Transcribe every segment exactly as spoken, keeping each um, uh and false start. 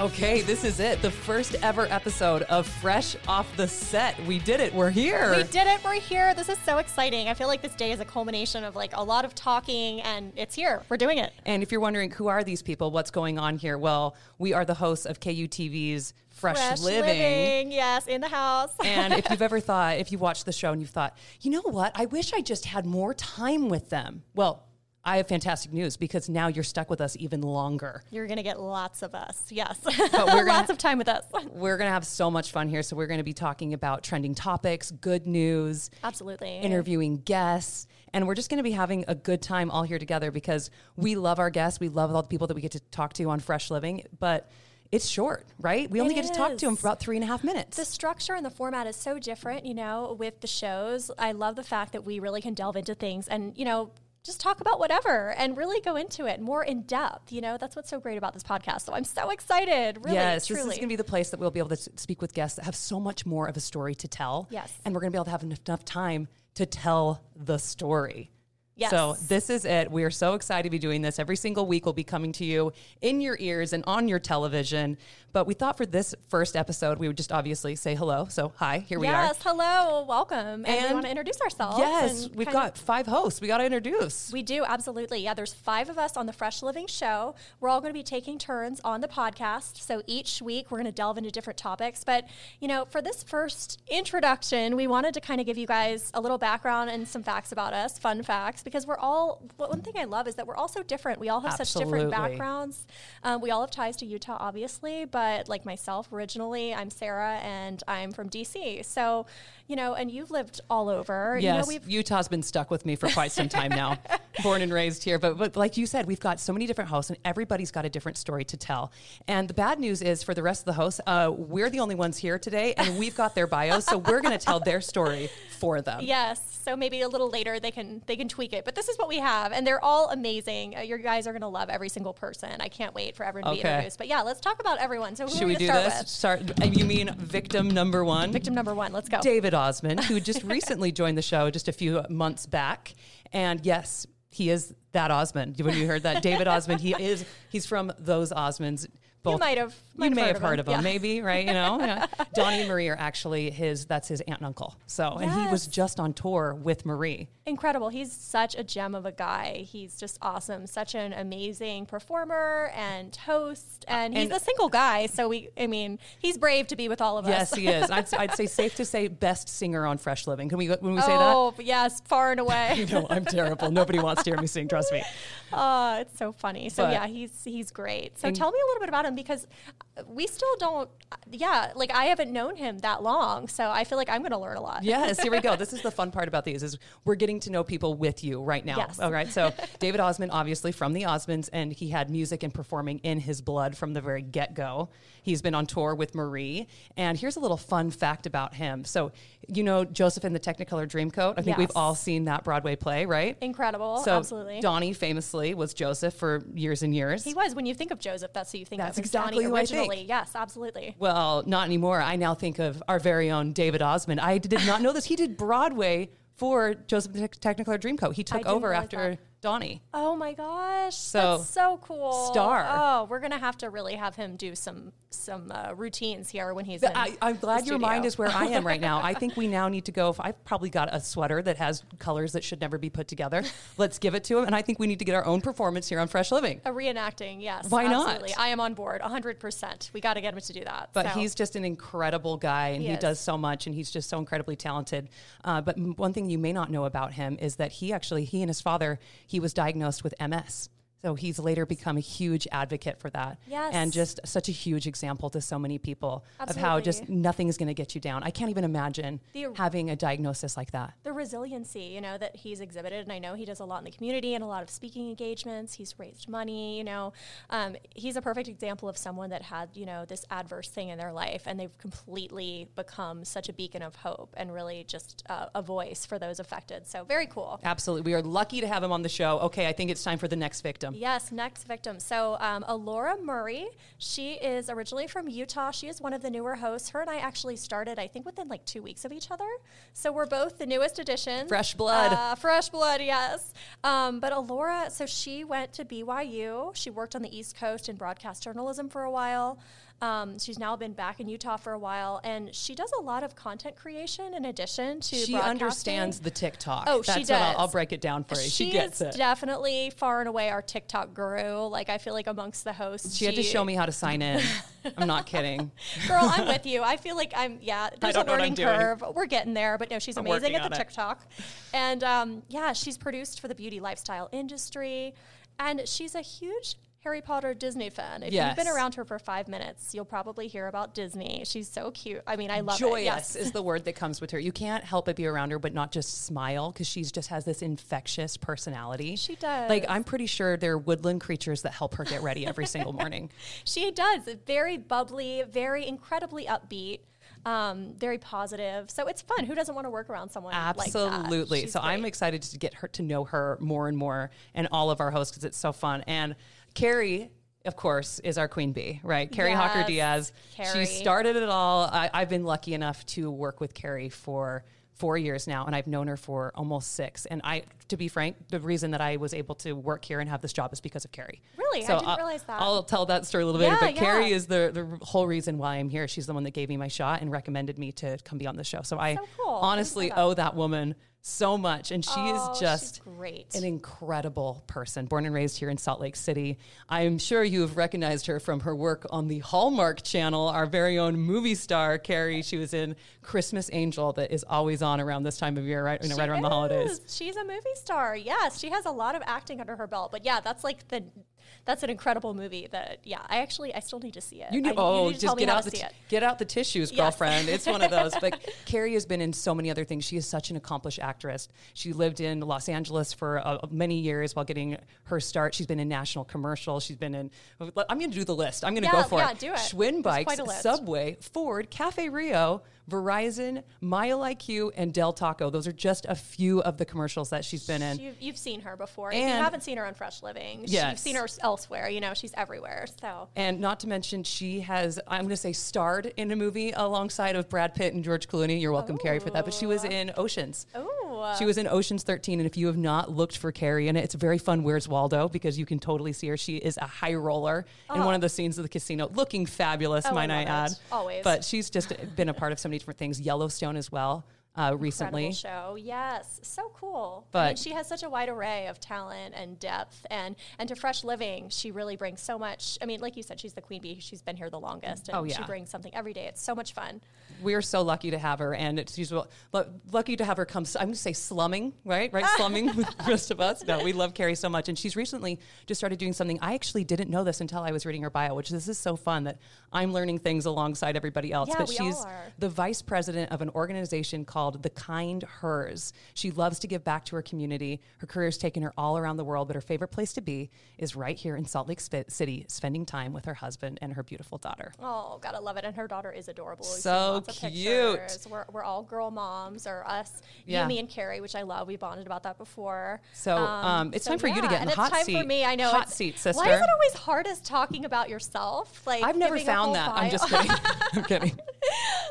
Okay, this is it. The first ever episode of Fresh Off The Set. We did it. We're here. We did it. We're here. This is so exciting. I feel like this day is a culmination of like a lot of talking, and it's here. We're doing it. And if you're wondering who are these people, what's going on here? Well, we are the hosts of K U T V's Fresh, Fresh Living. Living. Yes, in the house. And if you've ever thought, if you watched the show and you've thought, you know what? I wish I just had more time with them. Well, I have fantastic news, because now you're stuck with us even longer. You're going to get lots of us. Yes. But we're gonna, lots of time with us. We're going to have so much fun here. So we're going to be talking about trending topics, good news. Absolutely. Interviewing guests. And we're just going to be having a good time all here together, because we love our guests. We love all the people that we get to talk to on Fresh Living. But it's short, right? We only it get to talk is. to them for about three and a half minutes. The structure and the format is so different, you know, with the shows. I love the fact that we really can delve into things and, you know, just talk about whatever and really go into it more in depth. You know, that's what's so great about this podcast. So I'm so excited. Really, yes, truly. This is going to be the place that we'll be able to speak with guests that have so much more of a story to tell. Yes. And we're going to be able to have enough time to tell the story. Yes. So this is it. We are so excited to be doing this. Every single week we'll be coming to you in your ears and on your television. But we thought for this first episode, we would just obviously say hello. So hi, here we yes, are. Yes, hello, welcome. And, and we want to introduce ourselves. Yes, we've got five hosts we got to introduce. We do, absolutely. Yeah, there's five of us on the Fresh Living show. We're all going to be taking turns on the podcast. So each week we're going to delve into different topics. But, you know, for this first introduction, we wanted to kind of give you guys a little background and some facts about us, fun facts. Because we're all, one thing I love is that we're all so different. We all have Absolutely. such different backgrounds. Um, we all have ties to Utah, obviously, but like myself, originally, I'm Sarah, and I'm from D C. So, you know, and you've lived all over. Yes, you know, we've, Utah's been stuck with me for quite some time now, born and raised here. But, but like you said, we've got so many different hosts, and everybody's got a different story to tell. And the bad news is, for the rest of the hosts, uh, we're the only ones here today, and we've got their bios, so we're going to tell their story for them. Yes, so maybe a little later they can they can tweak it, but this is what we have, and they're all amazing. Uh, you guys are going to love every single person. I can't wait for everyone to okay. be introduced. But yeah, let's talk about everyone. So who should are we, we do start this? With? Start. You mean victim number one? Victim number one. Let's go. David Osmond, who just recently joined the show just a few months back, and yes, he is that Osmond. When you heard that, David Osmond, he is. He's from those Osmonds. Both. You might have. You may have heard of him, yeah. maybe, right? You know, yeah. Donnie and Marie are actually his, that's his aunt and uncle. So, yes. And he was just on tour with Marie. Incredible. He's such a gem of a guy. He's just awesome. Such an amazing performer and host. And he's and, a single guy. So, we, I mean, he's brave to be with all of yes, us. Yes, he is. I'd, I'd say safe to say best singer on Fresh Living. Can we, when we say oh, that? Oh, yes, far and away. You know, I'm terrible. Nobody wants to hear me sing, trust me. Oh, it's so funny. So, but, yeah, he's, he's great. So, and, tell me a little bit about him. Because we still don't, yeah, like I haven't known him that long, so I feel like I'm going to learn a lot. Yes, here we go. This is the fun part about these is we're getting to know people with you right now. Yes. All right, so David Osmond, obviously from the Osmonds, and he had music and performing in his blood from the very get-go. He's been on tour with Marie, and here's a little fun fact about him. So, you know, Joseph and the Technicolor Dreamcoat, I think yes. we've all seen that Broadway play, right? Incredible, so absolutely. Donnie famously was Joseph for years and years. He was. When you think of Joseph, that's who you think that's of. Exactly Donnie originally. Yes, absolutely. Well, not anymore. I now think of our very own David Osmond. I did not know this. He did Broadway for Joseph Technicolor Dreamcoat. He took over after that. Donnie. Oh my gosh. So that's so cool. Star. Oh, we're going to have to really have him do some some uh, routines here when he's in I, I'm glad your mind is where I am right now. I think we now need to go. I've probably got a sweater that has colors that should never be put together. Let's give it to him. And I think we need to get our own performance here on Fresh Living. A reenacting, yes. Why absolutely. Not? I am on board, one hundred percent. We got to get him to do that. But so. He's just an incredible guy, and he, he does so much, and he's just so incredibly talented. Uh, but m- one thing you may not know about him is that he actually, he and his father, he was diagnosed with M S. So he's later become a huge advocate for that. Yes. And just such a huge example to so many people Absolutely. Of how just nothing is going to get you down. I can't even imagine the, having a diagnosis like that. The resiliency, you know, that he's exhibited. And I know he does a lot in the community and a lot of speaking engagements. He's raised money, you know. Um, he's a perfect example of someone that had, you know, this adverse thing in their life. And they've completely become such a beacon of hope and really just uh, a voice for those affected. So very cool. Absolutely. We are lucky to have him on the show. Okay, I think it's time for the next victim. victim. Yes, next victim. So um, Elora Murray, she is originally from Utah. She is one of the newer hosts. Her and I actually started, I think, within like two weeks of each other. So we're both the newest additions. Fresh blood. Uh, fresh blood, yes. Um, but Elora, so she went to B Y U. She worked on the East Coast in broadcast journalism for a while. Um, she's now been back in Utah for a while, and she does a lot of content creation in addition to she understands the TikTok. Oh, That's she does. What I'll, I'll break it down for you. She, she gets is it. Definitely far and away our TikTok guru. Like, I feel like amongst the hosts. She, she had to show me how to sign in. I'm not kidding. Girl, I'm with you. I feel like I'm, yeah, there's a learning curve. Doing. We're getting there, but no, she's I'm amazing at the TikTok. It. And, um, yeah, she's produced for the beauty lifestyle industry, and she's a huge Harry Potter Disney fan. If yes. you've been around her for five minutes, you'll probably hear about Disney. She's so cute. I mean, I love Joyous it. Joyous yes. is the word that comes with her. You can't help but be around her, but not just smile, because she just has this infectious personality. She does. Like, I'm pretty sure there are woodland creatures that help her get ready every single morning. She does. Very bubbly, very incredibly upbeat. Um, very positive. So it's fun. Who doesn't want to work around someone Absolutely. like that? Absolutely. So great. I'm excited to get her to know her more and more, and all of our hosts, because it's so fun. And Kari, of course, is our queen bee, right? Kari yes. Hawker Diaz. Kari. She started it all. I, I've been lucky enough to work with Kari for four years now, and I've known her for almost six. And I, to be frank, the reason that I was able to work here and have this job is because of Kari. Really? So I didn't I'll, realize that. I'll tell that story a little yeah, later, but yeah. Kari is the, the whole reason why I'm here. She's the one that gave me my shot and recommended me to come be on the show. So I so cool. honestly that. owe that woman so much, and she oh, is just great. An incredible person, born and raised here in Salt Lake City. I'm sure you have recognized her from her work on the Hallmark Channel, our very own movie star, Kari. She was in Christmas Angel, that is always on around this time of year, right, you know, right around is. the holidays. She's a movie star, yes. She has a lot of acting under her belt, but yeah, that's like the... That's an incredible movie that, yeah, I actually, I still need to see it. You need, I, oh, you need to just get out, the t- get out the tissues, yes. girlfriend. It's one of those. But Kari has been in so many other things. She is such an accomplished actress. She lived in Los Angeles for uh, many years while getting her start. She's been in national commercials. She's been in, I'm going to do the list. I'm going to yeah, go for yeah, it. Do it. Schwinn Bikes, Subway, Ford, Cafe Rio, Verizon, MileIQ, and Del Taco. Those are just a few of the commercials that she's been in. You've, you've seen her before. And if you haven't seen her on Fresh Living, yes. you've seen her elsewhere. You know, she's everywhere. So, and not to mention, she has, I'm going to say, starred in a movie alongside of Brad Pitt and George Clooney. You're welcome, Kari, for that. But she was in Oceans. Oh. She was in Oceans thirteen, and if you have not looked for Kari in it, it's a very fun Where's Waldo, because you can totally see her. She is a high roller oh. in one of the scenes of the casino, looking fabulous, oh, might I, I add. It. Always. But she's just been a part of so many different things. Yellowstone as well. Uh, recently. Incredible show. Yes. So cool. But I mean, she has such a wide array of talent and depth, and, and to Fresh Living, she really brings so much. I mean, like you said, she's the queen bee. She's been here the longest, and oh, yeah. she brings something every day. It's so much fun. We're so lucky to have her, and it's usual. Lucky to have her come, I'm going to say slumming, right? Right? Slumming with the rest of us. No, we love Kari so much. And she's recently just started doing something. I actually didn't know this until I was reading her bio, which this is so fun that I'm learning things alongside everybody else. Yeah, but we she's all are. The vice president of an organization called The Kind Hers. She loves to give back to her community. Her career has taken her all around the world, but her favorite place to be is right here in Salt Lake City, spending time with her husband and her beautiful daughter. Oh, gotta love it. And her daughter is adorable. We've so cute. We're, we're all girl moms, or us, yeah. you, me, and Kari, which I love. We bonded about that before. So um, um, it's so time for yeah. you to get in and the hot seat. It's time seat. for me. I know. Hot seat, sister. Why is it always hardest talking about yourself? Like, I've never found that. Bio. I'm just kidding. I'm kidding.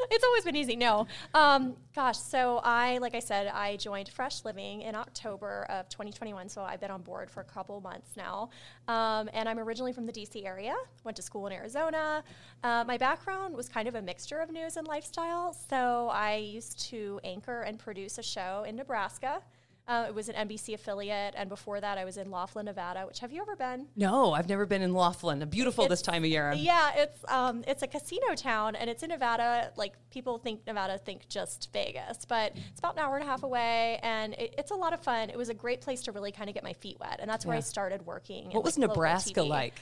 It's always been easy. No. Um, gosh, so I, like I said, I joined Fresh Living in October of twenty twenty-one, so I've been on board for a couple months now. Um, and I'm originally from the D C area, went to school in Arizona. Uh, my background was kind of a mixture of news and lifestyle, so I used to anchor and produce a show in Nebraska. Uh, it was an N B C affiliate, and before that I was in Laughlin, Nevada, which have you ever been? No, I've never been in Laughlin. Beautiful it's, this time of year. Yeah, it's um, it's a casino town, and it's in Nevada. Like, people think Nevada, think just Vegas, but it's about an hour and a half away, and it, it's a lot of fun. It was a great place to really kind of get my feet wet, and that's where yeah. I started working. What in, was like, Nebraska like?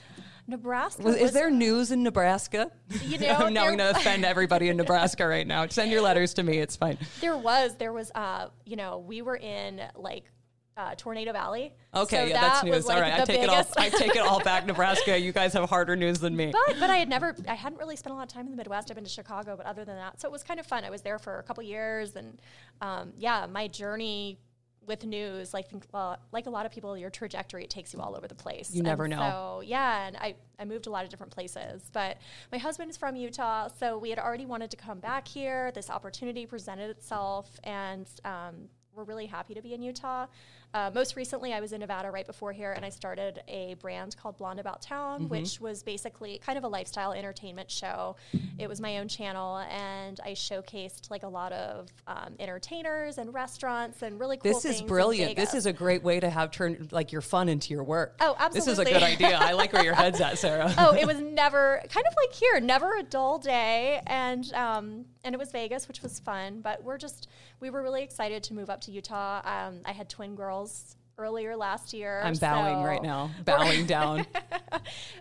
Nebraska. Was, was, is there news in Nebraska? You know, I'm now going to offend everybody in Nebraska right now. Send your letters to me. It's fine. There was. There was, uh, you know, we were in, like, Uh, Tornado Valley. Okay, so yeah, that that's news. Like, all right, I take biggest. it all. I take it all back, Nebraska. You guys have harder news than me. But but I had never, I hadn't really spent a lot of time in the Midwest. I've been to Chicago, but other than that, so it was kind of fun. I was there for a couple years, and um, yeah, my journey with news, like think, well, like a lot of people, your trajectory, it takes you all over the place. You never and know. So, yeah, and I, I moved a lot of different places. But my husband is from Utah, so we had already wanted to come back here. This opportunity presented itself, and um, we're really happy to be in Utah. Uh, most recently, I was in Nevada right before here, and I started a brand called Blonde About Town, mm-hmm. which was basically kind of a lifestyle entertainment show. It was my own channel, and I showcased like a lot of um, entertainers and restaurants and really cool things. This is brilliant. This is a great way to have turned like your fun into your work. Oh, absolutely. This is a good idea. I like where your head's at, Sarah. Oh, it was never, kind of like here, never a dull day, and um, and it was Vegas, which was fun, but we're just, we were really excited to move up to Utah. Um, I had twin girls earlier last year. I'm bowing so right now, bowing down.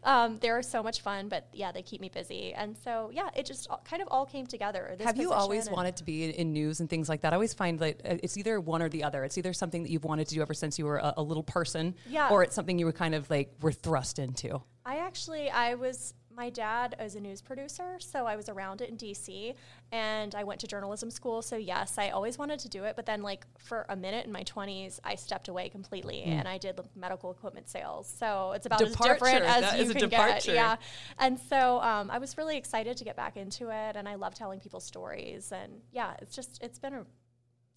um, they're so much fun, but yeah, they keep me busy. And so, yeah, it just all, kind of all came together. This Have you always wanted to be in news and things like that? I always find that it's either one or the other. It's either something that you've wanted to do ever since you were a, a little person, yeah. or it's something you were kind of like were thrust into. I actually, I was... My dad is a news producer, so I was around it in D C, and I went to journalism school, so yes, I always wanted to do it, but then, like, for a minute in my twenties, I stepped away completely, mm. and I did medical equipment sales, so it's about departure. as different as that you can get. Yeah, and so um, I was really excited to get back into it, and I love telling people stories, and yeah, it's just, it's been a,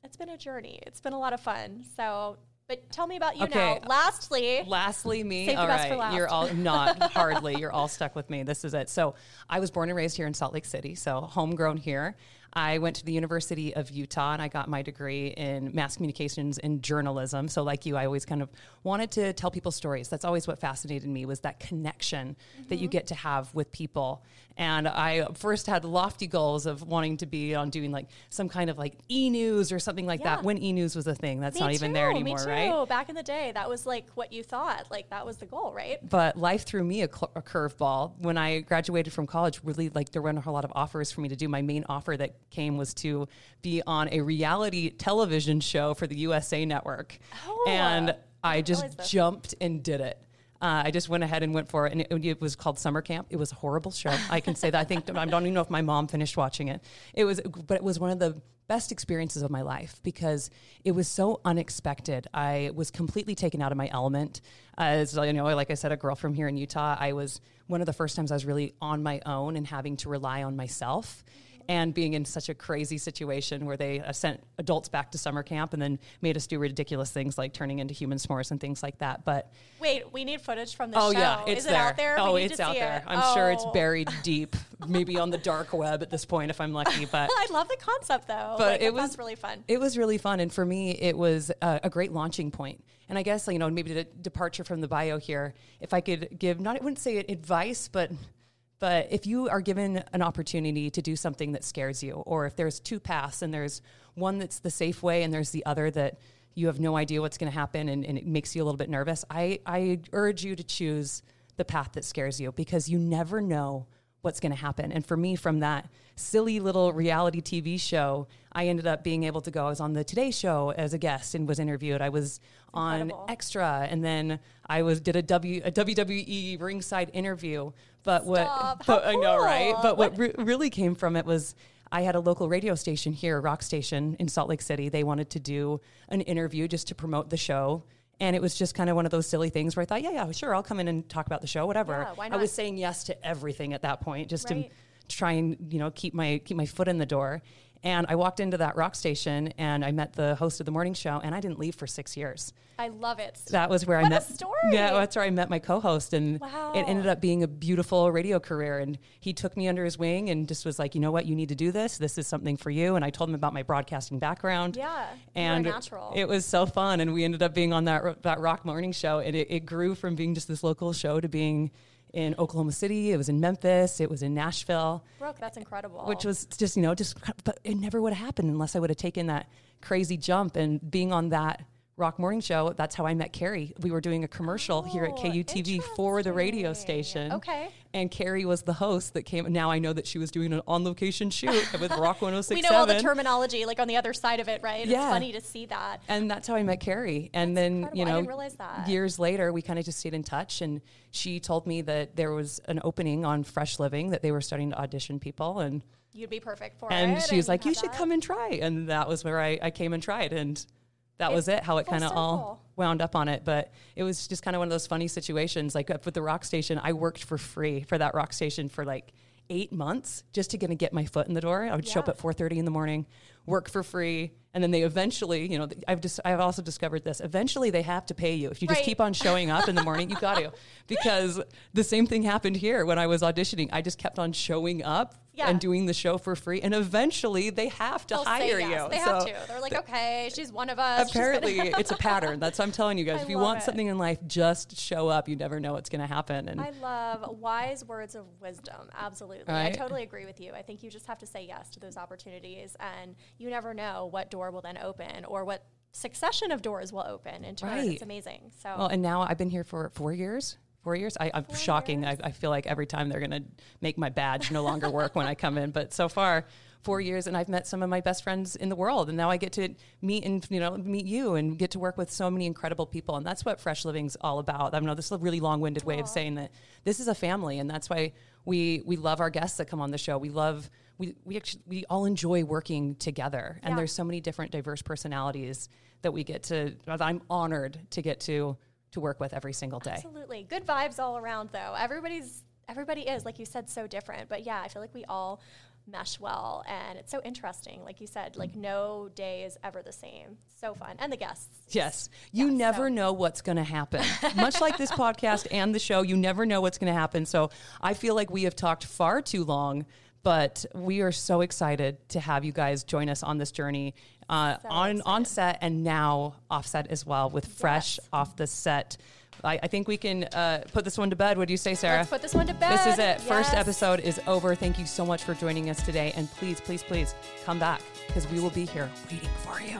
it's been a journey. It's been a lot of fun, so... But tell me about you okay. now. Lastly. Lastly, me. Save all the best right. for last. You're all not hardly. You're all stuck with me. This is it. So I was born and raised here in Salt Lake City, so homegrown here. I went to the University of Utah, and I got my degree in mass communications and journalism. So like you, I always kind of wanted to tell people stories. That's always what fascinated me, was that connection mm-hmm. that you get to have with people. And I first had lofty goals of wanting to be on doing like some kind of like e-news or something like yeah. that, when e-news was a thing. That's me not even too. there anymore, me too. right? Back in the day, that was like what you thought. Like that was the goal, right? But life threw me a, cl- a curveball. When I graduated from college, really like there weren't a whole lot of offers for me to do. My main offer that came was to be on a reality television show for the U S A Network. Oh, and I just jumped and did it. Uh, I just went ahead and went for it, and it, it was called Summer Camp. It was a horrible show. I can say that. I think I don't even know if my mom finished watching it. It was, but it was one of the best experiences of my life because it was so unexpected. I was completely taken out of my element. Uh, as you know, like I said, a girl from here in Utah. I was one of the first times I was really on my own and having to rely on myself. And being in such a crazy situation where they uh, sent adults back to summer camp and then made us do ridiculous things like turning into human s'mores and things like that. But wait, we need footage from the oh, show. Yeah, it's Is there. it out there? Oh, it's out there. It. I'm oh. sure it's buried deep, maybe on the dark web at this point if I'm lucky. But I love the concept though. But like, it was really fun. It was really fun, and for me, it was uh, a great launching point. And I guess you know maybe the departure from the bio here. If I could give not, I wouldn't say advice, but. But if you are given an opportunity to do something that scares you, or if there's two paths and there's one that's the safe way and there's the other that you have no idea what's going to happen and, and it makes you a little bit nervous, I, I urge you to choose the path that scares you because you never know what's going to happen. And for me, from that silly little reality T V show, I ended up being able to go. I was on the Today Show as a guest and was interviewed. I was on Incredible. Extra, and then I was did a, w, a W W E ringside interview. But Stop. what but, cool. I know, right? But what, what re- really came from it was I had a local radio station here, Rock Station in Salt Lake City. They wanted to do an interview just to promote the show. And it was just kind of one of those silly things where I thought, yeah, yeah, sure, I'll come in and talk about the show, whatever. Yeah, why not? I was saying yes to everything at that point just right. to try and, you know, keep my keep my foot in the door. And I walked into that rock station, and I met the host of the morning show, and I didn't leave for six years. I love it. That was where what I met. What a story! Yeah, that's where I met my co-host, and wow. it ended up being a beautiful radio career. And he took me under his wing, and just was like, you know what, you need to do this. This is something for you. And I told him about my broadcasting background. Yeah, and you're natural. It was so fun, and we ended up being on that that rock morning show, and it, it grew from being just this local show to being. In Oklahoma City, it was in Memphis, it was in Nashville. Brooke, that's incredible. Which was just, you know, just, but it never would have happened unless I would have taken that crazy jump. And being on that rock morning show, that's how I met Kari. We were doing a commercial oh, here at K U T V for the radio station. Okay. And Kari was the host that came. Now I know that she was doing an on-location shoot with Rock one oh six point seven. We know all the terminology, like on the other side of it, right? Yeah. It's funny to see that. And that's how I met Kari. And that's then, incredible. you know, I didn't realize that. Years later, we kind of just stayed in touch. And she told me that there was an opening on Fresh Living that they were starting to audition people. And you'd be perfect for and it. And she was like, you should that. come and try. And that was where I, I came and tried. And that was it, how it kind of all wound up on it. But it was just kind of one of those funny situations. Like up with the rock station, I worked for free for that rock station for like eight months just to gonna get my foot in the door. I would yeah. show up at four thirty in the morning, work for free. And then they eventually, you know, I've just, I've also discovered this. Eventually they have to pay you. If you just right. keep on showing up in the morning, you got to, because the same thing happened here when I was auditioning. I just kept on showing up yeah. and doing the show for free. And eventually they have to They'll hire yes. you. They so have to. They're like, th- okay, she's one of us. Apparently it's a pattern. That's what I'm telling you guys. I if you want it. something in life, just show up. You never know what's going to happen. And I love wise words of wisdom. Absolutely. Right? I totally agree with you. I think you just have to say yes to those opportunities, and you never know what door will then open or what succession of doors will open. And right. it's amazing. So well, and now I've been here for four years. Four years? I, I'm four shocking. Years. I, I feel like every time they're going to make my badge no longer work when I come in. But so far, four years, and I've met some of my best friends in the world. And now I get to meet and you know meet you and get to work with so many incredible people. And that's what Fresh Living's all about. I know this is a really long-winded Aww. way of saying that this is a family, and that's why we we love our guests that come on the show. We love we we actually, we all enjoy working together. And yeah. there's so many different diverse personalities that we get to. That I'm honored to get to. to work with every single day. Absolutely. Good vibes all around though. Everybody's, everybody is, like you said, so different, but yeah, I feel like we all mesh well, and it's so interesting. Like you said, like no day is ever the same. So fun. And the guests. Yes. You yes, never so. know what's going to happen. Much like this podcast and the show, you never know what's going to happen. So I feel like we have talked far too long, but we are so excited to have you guys join us on this journey. Uh, so on, on set and now off set as well with yes. Fresh Off The Set. I, I think we can uh, put this one to bed. What do you say, Sarah? Let's put this one to bed. This is it. Yes. First episode is over. Thank you so much for joining us today. And please, please, please come back, because we will be here waiting for you.